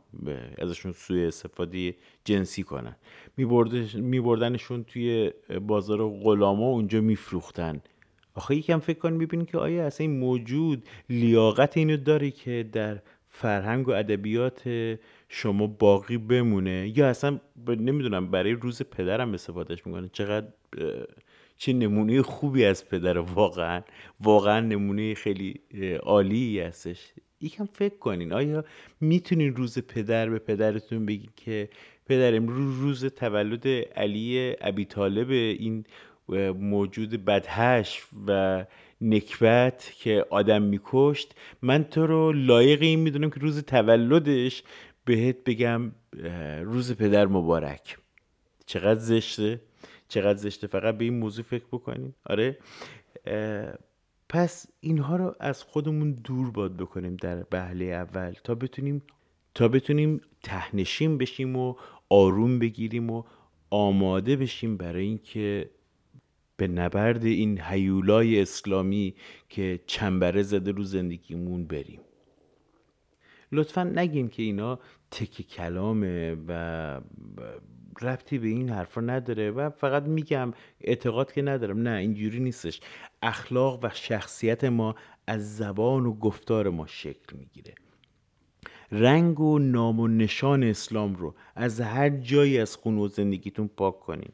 ازشون سوء استفاده جنسی کنن، میبردنشون توی بازار غلاما، اونجا میفروختن. آخه یکم فکر کن ببینید که آیا اصلا این موجود لیاقت اینو داره که در فرهنگ و ادبیات شما باقی بمونه؟ یا اصلا نمیدونم برای روز پدرم استفادهش میکنه. چقدر چه نمونه خوبی از پدر، واقعا واقعا نمونه خیلی عالی هستش. یکم فکر کنین آیا میتونین روز پدر به پدرتون بگین که پدر امروز روز تولد علی ابی طالب، این موجود بدهش و نکبت که آدم میکشت، من تو رو لایق این میدونم که روز تولدش بهت بگم روز پدر مبارک. چقدر زشته، چقدر زشته. فقط به این موضوع فکر بکنیم. آره، پس اینها رو از خودمون دور باد بکنیم در بهله اول تا بتونیم تا بتونیم تهنشین بشیم و آروم بگیریم و آماده بشیم برای اینکه به نبرد این هیولای اسلامی که چنبره زده رو زندگیمون بریم. لطفاً نگین که اینا تک کلامه و ربطی به این حرفا نداره و فقط میگم اعتقاد که ندارم. نه، اینجوری نیستش. اخلاق و شخصیت ما از زبان و گفتار ما شکل میگیره. رنگ و نام و نشان اسلام رو از هر جایی از خون و زندگیتون پاک کنین.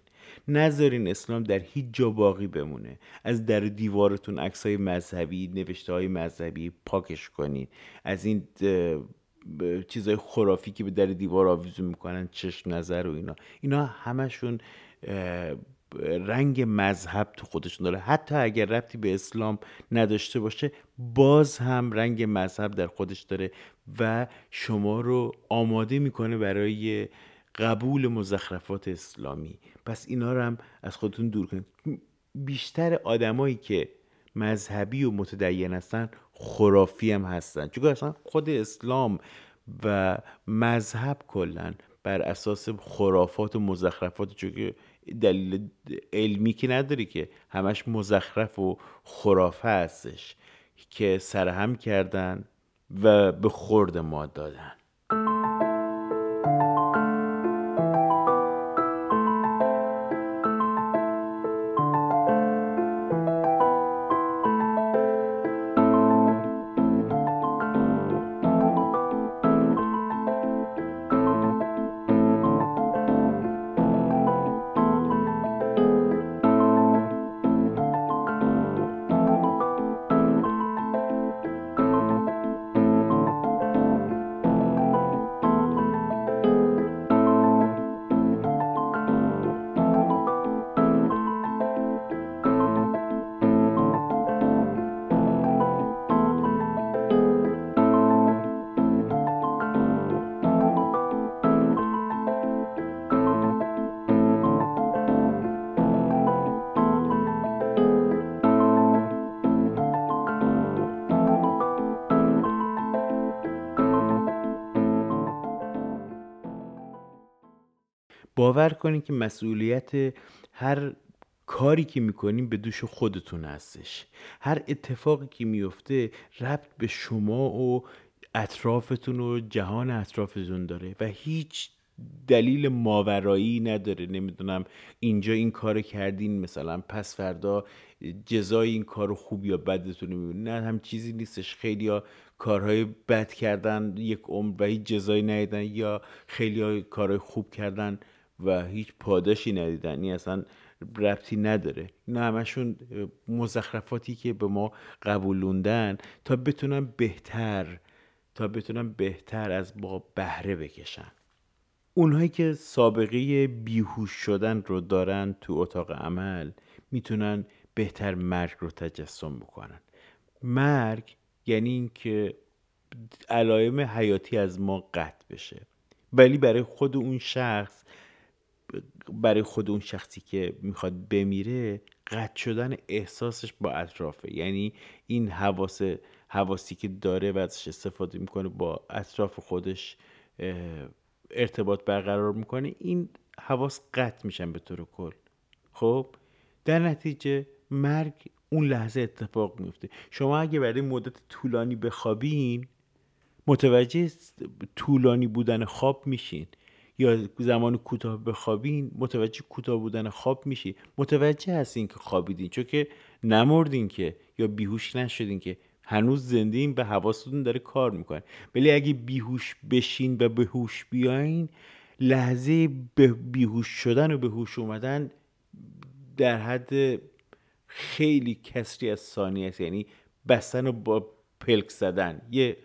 نذارین اسلام در هیچ جا باقی بمونه. از در دیوارتون عکسای مذهبی، نوشته‌های مذهبی پاکش کنین. از این چیزهای خرافی که به در دیوار آویزون میکنن، چشم نظر و اینا اینا همشون رنگ مذهب تو خودشون داره. حتی اگر ربطی به اسلام نداشته باشه، باز هم رنگ مذهب در خودش داره و شما رو آماده میکنه برای قبول مزخرفات اسلامی. پس اینا رو هم از خودتون دور کنید. بیشتر آدمایی که مذهبی و متدین هستن خرافی هم هستن، چون اصلا خود اسلام و مذهب کلن بر اساس خرافات و مزخرفات، چون که دلیل علمی که نداری که، همش مزخرف و خرافه هستش که سرهم کردن و به خورد ما دادن. باور کنین که مسئولیت هر کاری که میکنین به دوش خودتون هستش. هر اتفاقی که میفته ربط به شما و اطرافتون و جهان اطرافتون داره و هیچ دلیل ماورایی نداره. نمیدونم اینجا این کار کردین مثلا پس فردا جزای این کار خوب یا بدتون میبینید، نه هم چیزی نیستش. خیلی ها کارهای بد کردن یک عمر و هیچ جزایی ندیدن، یا خیلی ها کارهای خوب کردن و هیچ پاداشی ندیدن. این اصلا ربطی نداره. اینا همشون مزخرفاتی که به ما قبولوندن تا بتونن بهتر تا بتونن بهتر از ما بهره بکشن. اونهایی که سابقه بیهوش شدن رو دارن تو اتاق عمل میتونن بهتر مرگ رو تجسم بکنن. مرگ یعنی این که علائم حیاتی از ما قطع بشه، ولی برای خود اون شخص برای خود اون شخصی که میخواد بمیره قطع شدن احساسش با اطرافه، یعنی این حواس حواسی که داره و ازش استفاده میکنه با اطراف خودش ارتباط برقرار میکنه، این حواس قطع میشن به طور کل. خب در نتیجه مرگ اون لحظه اتفاق میفته. شما اگه برای مدت طولانی بخوابین متوجه طولانی بودن خواب میشین، یا زمان کوتاه بخوابین متوجه کوتاه بودن خواب میشین. متوجه هستین که خوابیدین چون که نمردین که، یا بیهوش نشدین که، هنوز زنده‌این و حواستون داره کار میکنه. ولی اگه بیهوش بشین و به هوش بیاین، لحظه بیهوش شدن و به هوش اومدن در حد خیلی کسری از ثانیه است، یعنی بستن و با پلک زدن، یه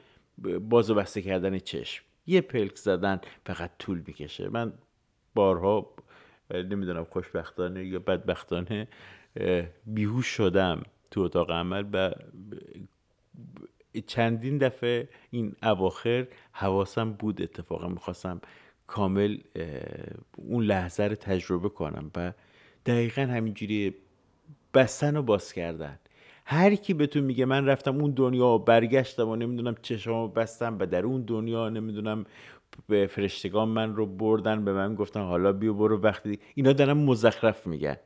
باز و بسته کردن چشم، یه پلک زدن فقط طول میکشه. من بارها نمیدونم خوشبختانه یا بدبختانه بیهوش شدم تو اتاق عمل و چندین دفعه این اواخر حواسم بود، اتفاقا میخواستم کامل اون لحظه رو تجربه کنم و دقیقا همینجوری بستن و باز کردن. هر کی بهتون میگه من رفتم اون دنیا و برگشتم و نمیدونم چشمو بستم و در اون دنیا نمیدونم به فرشتگان من رو بردن، به من گفتن حالا بیا برو، وقتی اینا دارن مزخرف میگن.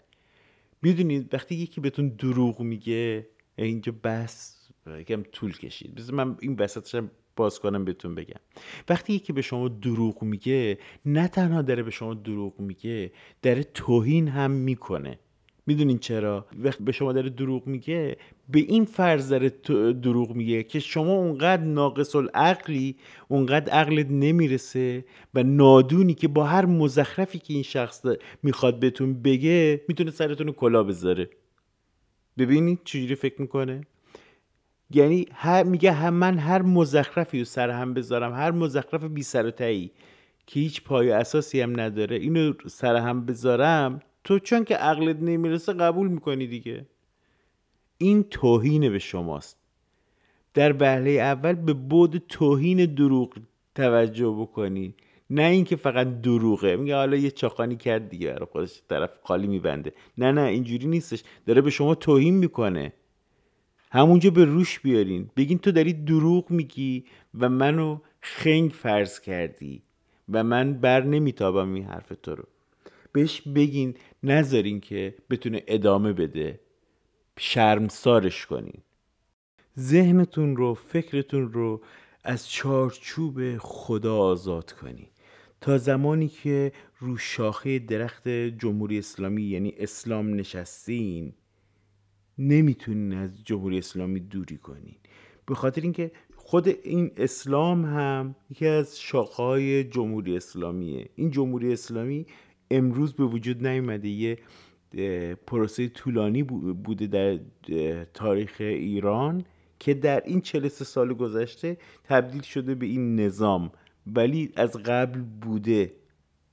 میدونید وقتی یکی بهتون دروغ میگه، اینجا بس یکم طول کشید، بذار من این وسطشم باز کنم بهتون بگم. وقتی یکی به شما دروغ میگه، نه تنها داره به شما دروغ میگه، داره توهین هم میکنه. میدونین چرا؟ وقتی به شما داره دروغ میگه، به این فرض داره دروغ میگه که شما اونقدر ناقص العقلی، اونقدر عقلت نمیرسه و نادونی که با هر مزخرفی که این شخص میخواد بهتون بگه میتونه سرتون رو کلا بذاره. ببینید چجوری فکر میکنه؟ یعنی هر میگه هم من هر مزخرفی رو سرهم بذارم، هر مزخرف بی سر و تهی که هیچ پای اساسی هم نداره، اینو سرهم بذارم، تو چون که عقلت نمیرسه قبول میکنی دیگه. این توهین به شماست. در وهله اول به بعد توهین دروغ توجه بکنی، نه اینکه فقط دروغه، میگه حالا یه چاخانی کرد دیگه برای خودش، طرف خالی میبنده. نه نه اینجوری نیستش، داره به شما توهین میکنه. همونجا به روش بیارین، بگین تو داری دروغ میگی و منو خنگ فرض کردی و من بر نمیتابم این حرف تو رو. بهش بگین نذارین که بتونه ادامه بده، شرمسارش کنین. ذهنتون رو، فکرتون رو از چارچوب خدا آزاد کنین تا زمانی که رو شاخه درخت جمهوری اسلامی یعنی اسلام نشستین. نمیتونین از جمهوری اسلامی دوری کنین، به خاطر اینکه خود این اسلام هم یکی از شاخه‌های جمهوری اسلامیه. این جمهوری اسلامی امروز به وجود نیامده، یه پروسه طولانی بوده در تاریخ ایران که در این چهل و سه سال گذشته تبدیل شده به این نظام، ولی از قبل بوده.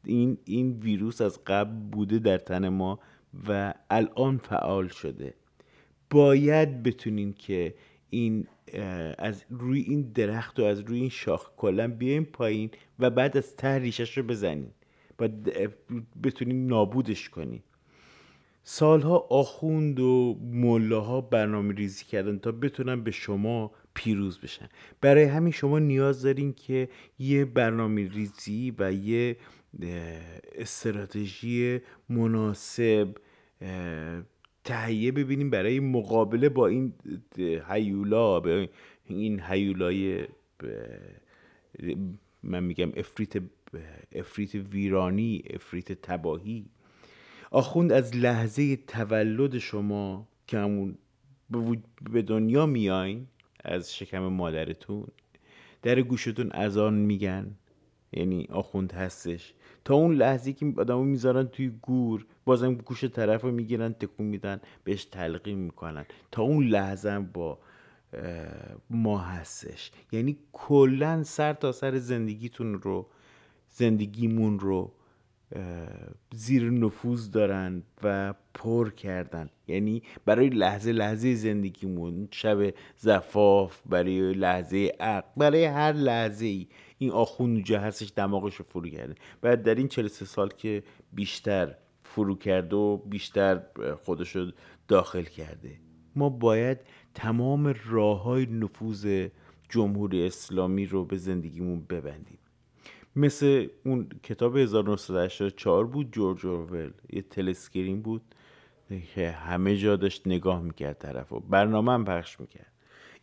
این این ویروس از قبل بوده در تن ما و الان فعال شده. باید بتونین که این از روی این درخت و از روی این شاخ کلا بیاین پایین و بعد از ته ریشش رو بزنین، باید بتونین نابودش کنین. سالها آخوند و ملاها برنامه ریزی کردن تا بتونن به شما پیروز بشن. برای همین شما نیاز دارین که یه برنامه ریزی و یه استراتژی مناسب تهیه ببینیم برای مقابله با این هیولا، با این هیولای من میگم افریت افریت ویرانی، افریت تباهی. آخوند از لحظه تولد شما که همون به دنیا میاین از شکم مادرتون، در گوشتون اذان میگن، یعنی آخوند هستش، تا اون لحظه که آدمو میذارن توی گور، بازم گوش طرفو میگیرن، تکون میدن، بهش تلقین میکنن، تا اون لحظه با ما هستش. یعنی کلا سر تا سر زندگیتون رو، زندگیمون رو زیر نفوذ دارن و پر کردن. یعنی برای لحظه لحظه زندگیمون، شب زفاف، برای لحظه عقل، برای هر لحظه ای این آخوند جه هستش دماغش رو فرو کرده و در این چهل و سه سال که بیشتر فرو کرده و بیشتر خودش رو داخل کرده. ما باید تمام راه های نفوذ جمهوری اسلامی رو به زندگیمون ببندیم. مثل اون کتاب هزار و نهصد و هشتاد و چهار بود، جورج اورول، یه تلسکرین بود که همه جا داشت نگاه میکرد طرف و برنامه هم پخش میکرد.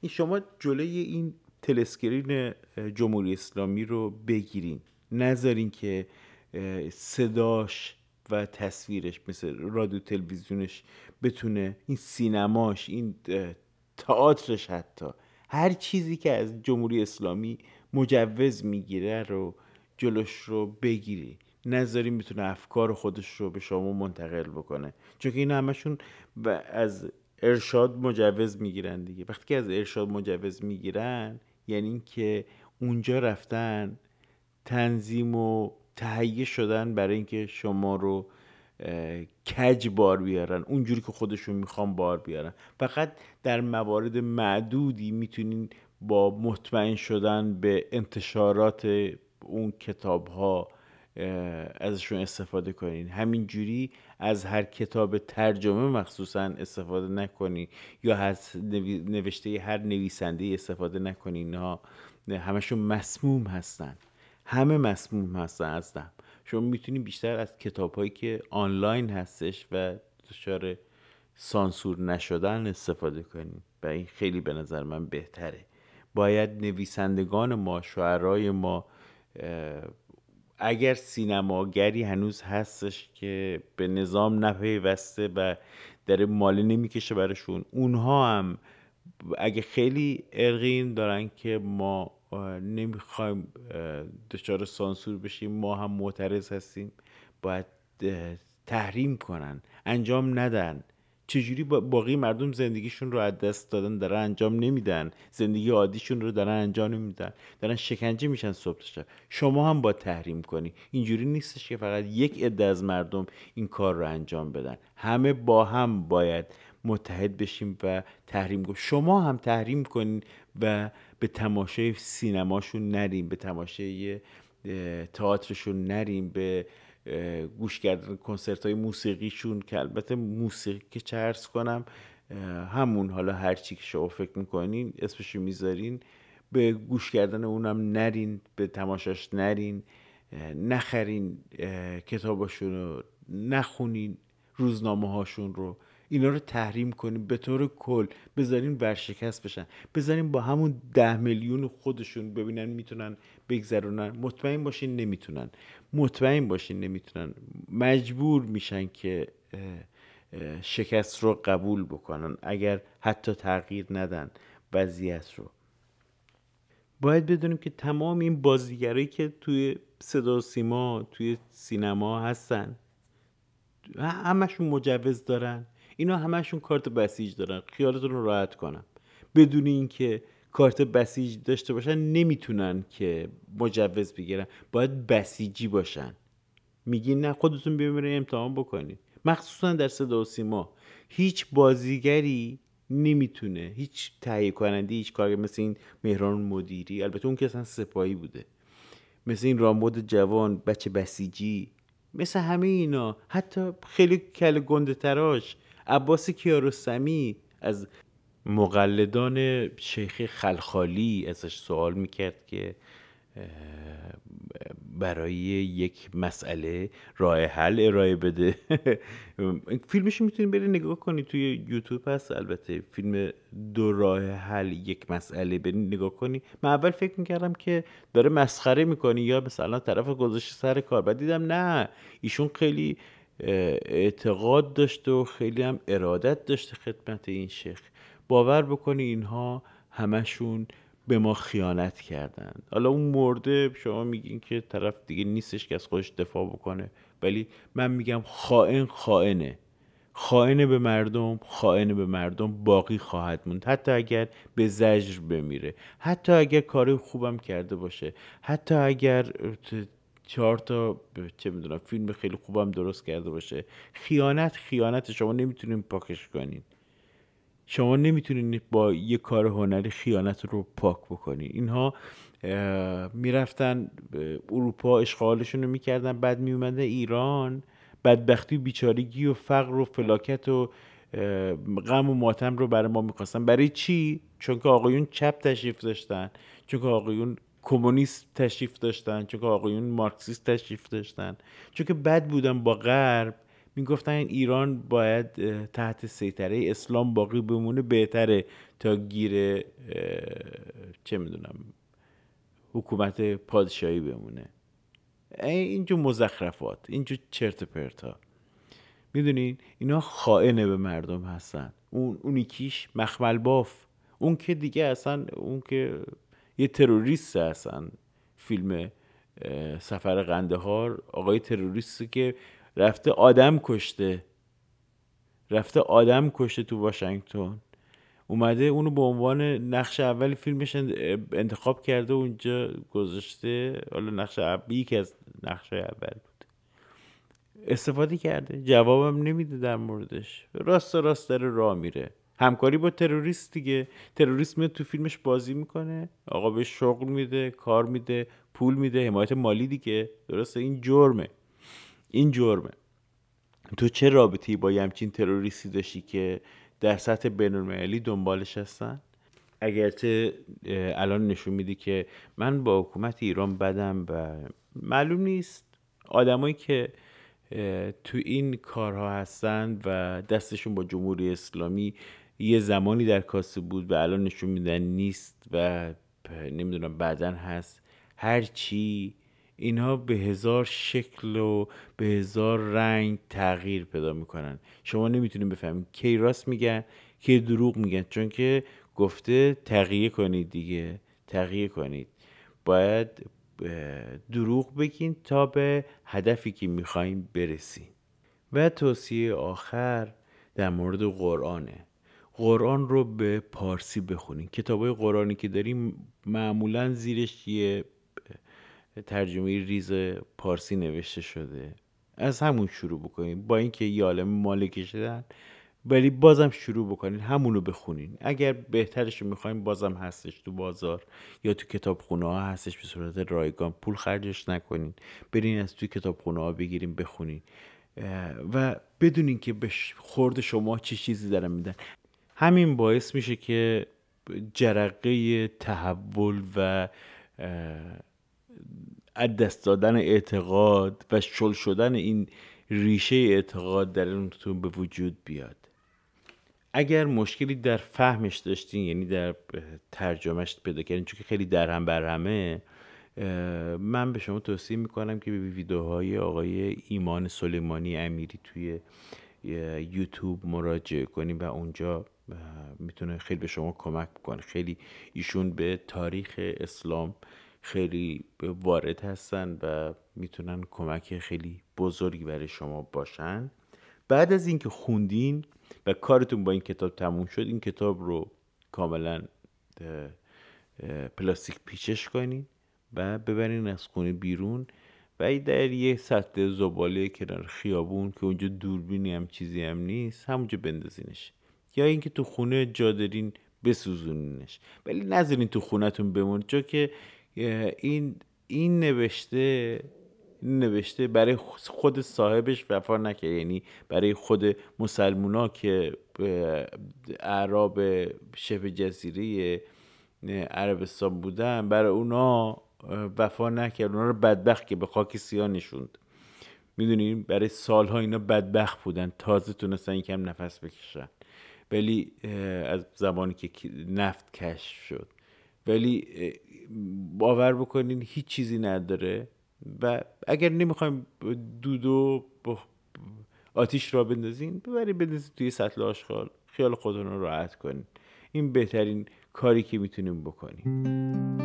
این شما جلوی این تلسکرین جمهوری اسلامی رو بگیرین، نذارین که صداش و تصویرش مثل رادیو تلویزیونش بتونه، این سینماش، این تئاترش، حتی هر چیزی که از جمهوری اسلامی مجوز میگیره رو جلوش رو بگیری، نذاریم میتونه افکار خودش رو به شما منتقل بکنه. چون که این همشون از ارشاد مجوز میگیرن دیگه. وقتی که از ارشاد مجوز میگیرن یعنی این که اونجا رفتن تنظیم و تهیه شدن برای اینکه شما رو کج بار بیارن، اونجوری که خودشون میخوان بار بیارن. فقط در موارد معدودی میتونین با مطمئن شدن به انتشارات اون کتاب ها ازشون استفاده کنین. همینجوری از هر کتاب ترجمه مخصوصا استفاده نکنین یا از نوشته هر نویسنده استفاده نکنین. اینها همشون مسموم هستن، همه مسموم هستن از هم. شما میتونین بیشتر از کتاب هایی که آنلاین هستش و دچار سانسور نشدن استفاده کنین و این خیلی به نظر من بهتره. باید نویسندگان ما، شاعرای ما، اگر سینماگری هنوز هستش که به نظام نپیوسته و در ماله نمیکشه براشون، اونها هم اگه خیلی ارغین دارن که ما نمیخوایم دچار سانسور بشیم، ما هم معترض هستیم، باید تحریم کنن، انجام ندن. چجوری باقی مردم زندگیشون رو از دست دادن، دارن انجام نمیدن، زندگی عادیشون رو دارن انجام نمیدن، دارن شکنجه میشن صبح تا شب. شما هم با تحریم کنی. اینجوری نیستش که فقط یک عده از مردم این کار رو انجام بدن، همه با هم باید متحد بشیم و تحریم کنیم. شما هم تحریم کنین و به تماشای سینماشون نریم، به تماشای تئاترشون نریم، به گوش کردن کنسرت های موسیقیشون، که البته موسیقی که چه عرض کنم همون، حالا هرچی که شما فکر میکنین اسمشو میذارین، به گوش کردن اونم نرین، به تماشاش نرین، نخرین کتاباشون رو، نخونین روزنامه هاشون رو، اینا رو تحریم کنین به طور کل، بذارین برشکست بشن، بذارین با همون ده میلیون خودشون ببینن میتونن بگذرونن. مطمئن باشین نمیتونن، مطمئن باشین نمیتونن، مجبور میشن که شکست رو قبول بکنن اگر حتی تغییر ندن وضعیت رو. باید بدونیم که تمام این بازیگرایی که توی صدا و سیما، توی سینما هستن، همشون مجوز دارن، اینا همشون کارت بسیج دارن. خیالتون رو راحت کنم، بدون اینکه کارت بسیج داشته باشن نمیتونن که مجوز بگیرن، باید بسیجی باشن. میگین نه، خودتون ببینید امتحان بکنید. مخصوصا در صدا و سیما هیچ بازیگری نمیتونه، هیچ تهیه کننده، هیچ کارگر، مثل این مهران مدیری، البته اون که اصلا سپاهی بوده، مثل این رامبد جوان بچه بسیجی، مثل همه اینا، حتی خیلی کل گنده تراش عباس کیارستمی از مقلدان شیخ خلخالی ازش سوال میکرد که برای یک مسئله راه حل ارائه بده. فیلمش میتونید برید نگاه کنید، توی یوتیوب هست البته، فیلم دو راه حل یک مسئله، برید نگاه کنید. من اول فکر میکردم که داره مسخره میکنه یا مثلا طرف گذاشته سر کار، بعد دیدم نه، ایشون خیلی اعتقاد داشته و خیلی هم ارادت داشته خدمت این شیخ. باور بکنی اینها همشون به ما خیانت کردن. حالا اون مرده، شما میگین که طرف دیگه نیستش که از خودش دفاع بکنه، ولی من میگم خائن خائنه، خائنه به مردم، خائنه به مردم باقی خواهد موند، حتی اگر به زجر بمیره، حتی اگر کار خوبم کرده باشه، حتی اگر چهار تا چه میدونم فیلم خیلی خوبم درست کرده باشه. خیانت خیانت، شما نمیتونین پاکش کنین، شما نمیتونین با یه کار هنری خیانت رو پاک بکنین. اینها میرفتن اروپا اشغالشون رو میکردن، بعد میومدن ایران، بدبختی و بیچارگی و فقر و فلاکت و غم و ماتم رو برای ما میخواستن. برای چی؟ چون که آقایون چپ تشریف داشتن، چون که آقایون کمونیست تشریف داشتن، چون که آقایون مارکسیست تشریف داشتن، چون که بد بودن با غرب، میگفتن ایران باید تحت سیطره اسلام باقی بمونه بهتره تا گیر چه میدونم حکومت پادشاهی بمونه. اینجور مزخرفات، اینجور چرت پرتا، میدونین اینا خائنه به مردم هستن. اون اونی کیش مخمل باف، اون که دیگه اصلا، اون که یه تروریست هستن. فیلم سفر قندهار، آقای تروریستی که رفته آدم کشته، رفته آدم کشته تو واشنگتن، اومده اونو به عنوان نقش اول فیلمش انتخاب کرده و اونجا گذاشته. حالا نقش اول، یکی از نقش اول بود، استفاده کرده، جوابم نمیده در موردش، راست راست داره راه میره، همکاری با تروریست دیگه. تروریست میاد تو فیلمش بازی میکنه، آقا بهش شغل میده، کار میده، پول میده، حمایت مالی دیگه، درسته؟ این جرمه، این جرمه. تو چه رابطه‌ای با همچین تروریستی داشتی که در سطح بین‌المللی دنبالش هستن؟ اگرچه الان نشون میده که من با حکومت ایران بدم و معلوم نیست آدمایی که تو این کارها هستن و دستشون با جمهوری اسلامی یه زمانی در کاسه بود و الان نشون میدن نیست و نمیدونم بعدن هست، هر چی، اینها به هزار شکل و به هزار رنگ تغییر پیدا میکنن. شما نمیتونید بفهمید کی راست میگن، کی دروغ میگن، چون که گفته تغییر کنید دیگه، تغییر کنید، باید دروغ بگین تا به هدفی که میخواییم برسیم. و توصیه آخر در مورد قرآنه. قرآن رو به پارسی بخونین. کتابای قرآنی که داریم معمولا زیرش یه ترجمه ریز پارسی نوشته شده، از همون شروع بکنین، با اینکه یه عالم مال کشیدن ولی بازم شروع بکنین، همونو بخونین. اگر بهترش رو میخواین بازم هستش تو بازار یا تو کتابخونه ها هستش به صورت رایگان، پول خرجش نکنین، برین از توی کتابخونه ها بگیرین بخونین و بدونین که به خورد شما چه چیزی دارن میدن. همین باعث میشه که جرقه تحول و از دست دادن اعتقاد و شل شدن این ریشه اعتقاد در درونتون به وجود بیاد. اگر مشکلی در فهمش داشتین، یعنی در ترجمهش پیدا کردین چون که خیلی درهم برهمه، من به شما توصیه میکنم که به ویدیوهای آقای ایمان سلیمانی امیری توی یوتیوب مراجعه کنیم و اونجا میتونه خیلی به شما کمک بکنه. خیلی ایشون به تاریخ اسلام خیلی وارد هستن و میتونن کمک خیلی بزرگی برای شما باشن. بعد از اینکه خوندین و کارتون با این کتاب تموم شد، این کتاب رو کاملا پلاستیک پیچش کنین و ببرین از خونه بیرون و در یه سطل زباله کنار خیابون که اونجا دوربینی هم چیزی هم نیست، همونجا بندازینش، یا اینکه تو خونه جا دارین بسوزونینش، ولی نذارین تو خونه‌تون بمونه، چون که این این نوشته نوشته برای خود صاحبش وفا نکرد، یعنی برای خود مسلمونا که اعراب شبه جزیره عربستان بودن، برای اونا وفا نکرد، اونا رو بدبخت که به خاک سیاه نشوند. میدونین برای سالها اینا بدبخت بودن، تازه تونستن یکم نفس بکشن، ولی از زمانی که نفت کشف شد، ولی باور بکنین هیچ چیزی نداره. و اگر نمیخوایم دودو آتیش را بندازین، ببرین بندازین توی سطل آشغال، خیال خودتون رو راحت کنین. این بهترین کاری که میتونیم بکنیم.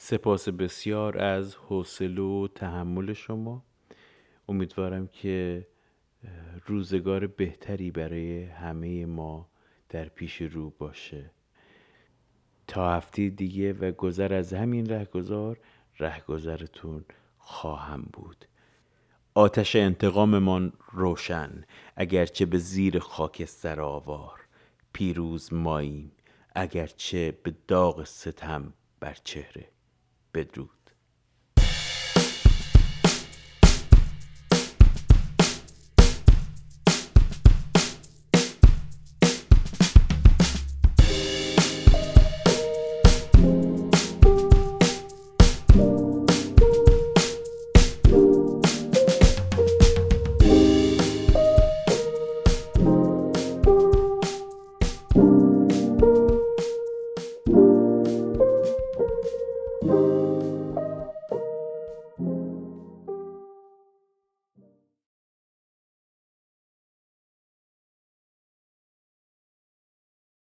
سپاس بسیار از حوصله و تحمل شما. امیدوارم که روزگار بهتری برای همه ما در پیش رو باشه. تا هفته دیگه و گذر از همین رهگذار، رهگذرتون خواهم بود. آتش انتقاممان روشن، اگرچه به زیر خاکستر آوار. پیروز ماییم، اگرچه به داغ ستم بر چهره. بدرود.